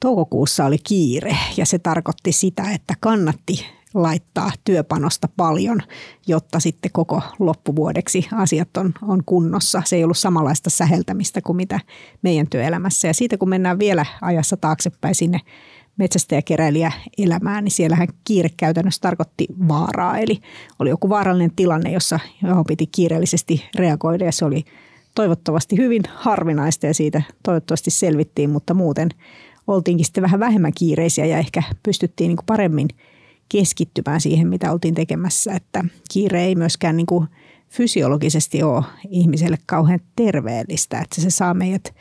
toukokuussa oli kiire ja se tarkoitti sitä, että kannatti laittaa työpanosta paljon, jotta sitten koko loppuvuodeksi asiat on, on kunnossa. Se ei ollut samanlaista säheltämistä kuin mitä meidän työelämässä. Ja siitä kun mennään vielä ajassa taaksepäin sinne metsästäjäkeräilijäelämään, niin siellähän kiire käytännössä tarkoitti vaaraa. Eli oli joku vaarallinen tilanne, jossa, johon piti kiireellisesti reagoida ja se oli toivottavasti hyvin harvinaista ja siitä toivottavasti selvittiin, mutta muuten oltiinkin sitten vähän vähemmän kiireisiä ja ehkä pystyttiin niin kuin paremmin keskittymään siihen, mitä oltiin tekemässä, että kiire ei myöskään niin kuin fysiologisesti ole ihmiselle kauhean terveellistä, että se saa meidät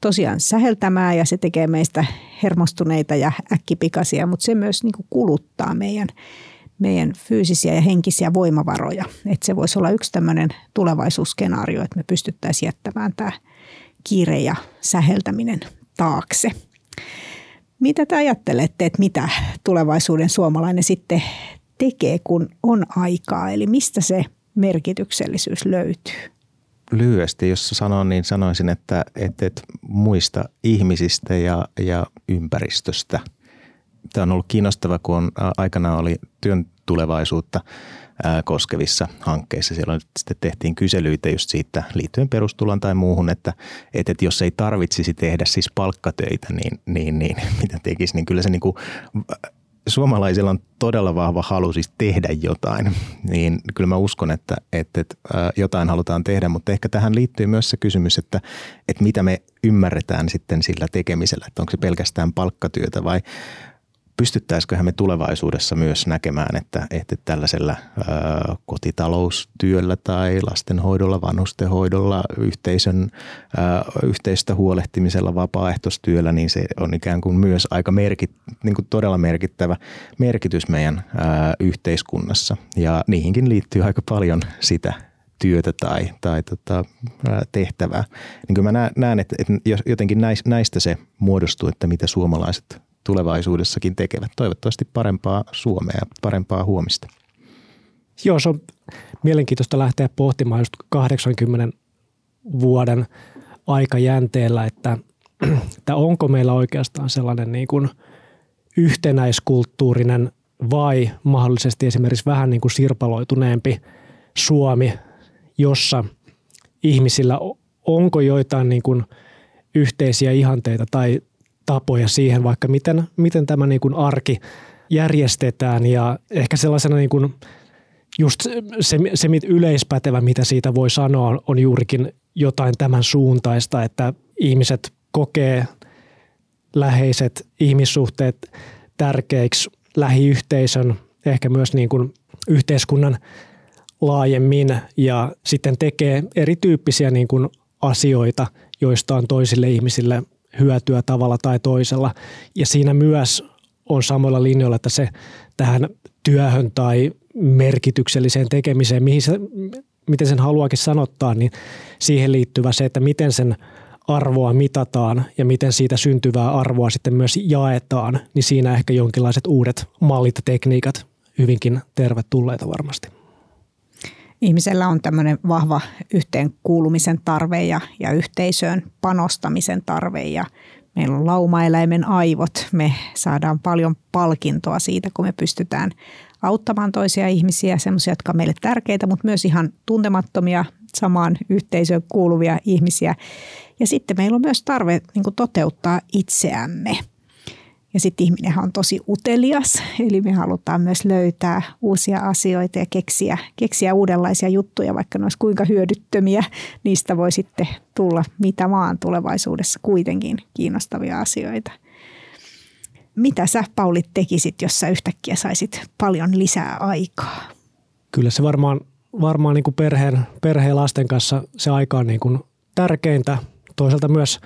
tosiaan säheltämään ja se tekee meistä hermostuneita ja äkkipikaisia, mutta se myös niin kuin kuluttaa meidän, meidän fyysisiä ja henkisiä voimavaroja, että se voisi olla yksi tämmöinen tulevaisuusskenaario, että me pystyttäisiin jättämään tämä kiire ja säheltäminen taakse. Mitä te ajattelette, että mitä tulevaisuuden suomalainen sitten tekee, kun on aikaa? Eli mistä se merkityksellisyys löytyy? Lyhyesti, jos sanon, niin sanoisin, että, että, että muista ihmisistä ja, ja ympäristöstä. Tämä on ollut kiinnostava, kun aikanaan oli työn tulevaisuutta koskevissa hankkeissa. Siellä sitten tehtiin kyselyitä just siitä liittyen perustulaan tai muuhun, että, että jos ei tarvitsisi tehdä siis palkkatöitä, niin, niin, niin mitä tekisi, niin kyllä se niin kuin, suomalaisilla on todella vahva halu siis tehdä jotain. Niin kyllä mä uskon, että, että, että jotain halutaan tehdä, mutta ehkä tähän liittyy myös se kysymys, että, että mitä me ymmärretään sitten sillä tekemisellä, että onko se pelkästään palkkatyötä vai pystyttäisiköhän me tulevaisuudessa myös näkemään, että, että tällaisella ö, kotitaloustyöllä tai lastenhoidolla, vanhustenhoidolla, yhteisön, ö, yhteistä huolehtimisella, vapaaehtoistyöllä, niin se on ikään kuin myös aika merkit, niin kuin todella merkittävä merkitys meidän ö, yhteiskunnassa. Ja niihinkin liittyy aika paljon sitä työtä tai, tai tota, tehtävää. Niin kuin mä näen, että, että jotenkin näistä se muodostuu, että mitä suomalaiset tulevaisuudessakin tekevät. Toivottavasti parempaa Suomea ja parempaa huomista. Joo, se on mielenkiintoista lähteä pohtimaan just kahdeksankymmenen vuoden aikajänteellä, että, että onko meillä oikeastaan sellainen niin kuin yhtenäiskulttuurinen vai mahdollisesti esimerkiksi vähän niin kuin sirpaloituneempi Suomi, jossa ihmisillä onko joitain niin kuin yhteisiä ihanteita tai tapoja siihen, vaikka miten, miten tämä niin kuin arki järjestetään ja ehkä sellaisena niin kuin just se, se yleispätevä, mitä siitä voi sanoa, on juurikin jotain tämän suuntaista, että ihmiset kokee läheiset ihmissuhteet tärkeiksi, lähiyhteisön, ehkä myös niin kuin yhteiskunnan laajemmin ja sitten tekee erityyppisiä niin kuin asioita, joista on toisille ihmisille hyötyä tavalla tai toisella. Ja siinä myös on samoilla linjoilla, että se tähän työhön tai merkitykselliseen tekemiseen, mihin se, miten sen haluakin sanottaa, niin siihen liittyvä se, että miten sen arvoa mitataan ja miten siitä syntyvää arvoa sitten myös jaetaan, niin siinä ehkä jonkinlaiset uudet mallit ja tekniikat hyvinkin tervetulleita varmasti. Ihmisellä on tämmöinen vahva yhteenkuulumisen tarve ja, ja yhteisöön panostamisen tarve ja meillä on laumaeläimen aivot. Me saadaan paljon palkintoa siitä, kun me pystytään auttamaan toisia ihmisiä, semmoisia, jotka on meille tärkeitä, mutta myös ihan tuntemattomia samaan yhteisöön kuuluvia ihmisiä. Ja sitten meillä on myös tarve niin kuin toteuttaa itseämme. Ja sitten ihminenhän on tosi utelias, eli me halutaan myös löytää uusia asioita ja keksiä, keksiä uudenlaisia juttuja, vaikka ne olisi kuinka hyödyttömiä. Niistä voi sitten tulla mitä vaan tulevaisuudessa kuitenkin kiinnostavia asioita. Mitä sä, Pauli, tekisit, jos sä yhtäkkiä saisit paljon lisää aikaa? Kyllä se varmaan, varmaan niin kuin perheen, perheen lasten kanssa se aika on niin kuin tärkeintä. Toisaalta myös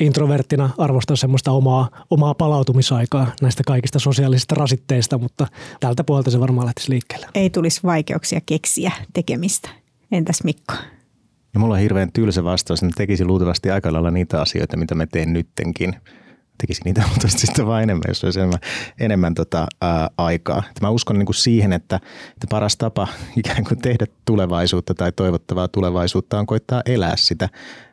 introverttina arvostan semmoista omaa, omaa palautumisaikaa näistä kaikista sosiaalisista rasitteista, mutta tältä puolelta se varmaan lähtisi liikkeelle. Ei tulisi vaikeuksia keksiä tekemistä. Entäs Mikko? Ja mulla on hirveän tylsä vastaus, että tekisin luultavasti aika lailla niitä asioita, mitä mä teen nyttenkin. Tekisin niitä muutosista vaan enemmän, jos olisi enemmän, enemmän tota, ää, aikaa. Et mä uskon niin kuin siihen, että, että paras tapa ikään kuin tehdä tulevaisuutta tai toivottavaa tulevaisuutta on koittaa elää sitä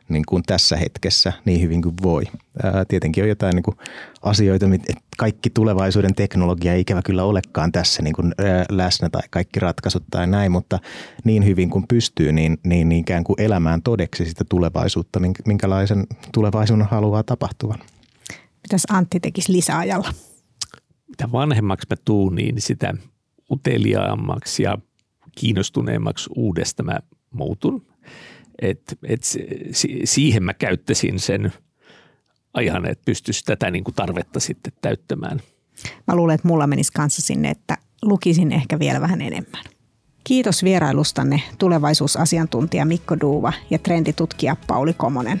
niin kuin tässä hetkessä niin hyvin kuin voi. Ää, tietenkin on jotain niin kuin asioita, että kaikki tulevaisuuden teknologia ei ikävä kyllä olekaan tässä niin kuin, ää, läsnä tai kaikki ratkaisut tai näin, mutta niin hyvin kuin pystyy, niin, niin ikään kuin elämään todeksi sitä tulevaisuutta, minkälaisen tulevaisuuden haluaa tapahtuvan. Mitäs Antti tekisi lisäajalla? Mitä vanhemmaksi mä tuun, niin sitä uteliaammaksi ja kiinnostuneemmaksi uudesta mä muutun. Et, et siihen mä käyttäisin sen ajan, että pystyisi tätä niin kuin tarvetta sitten täyttämään. Mä luulen, että mulla menisi kanssa sinne, että lukisin ehkä vielä vähän enemmän. Kiitos vierailustanne tulevaisuusasiantuntija Mikko Dufva ja trenditutkija Pauli Komonen.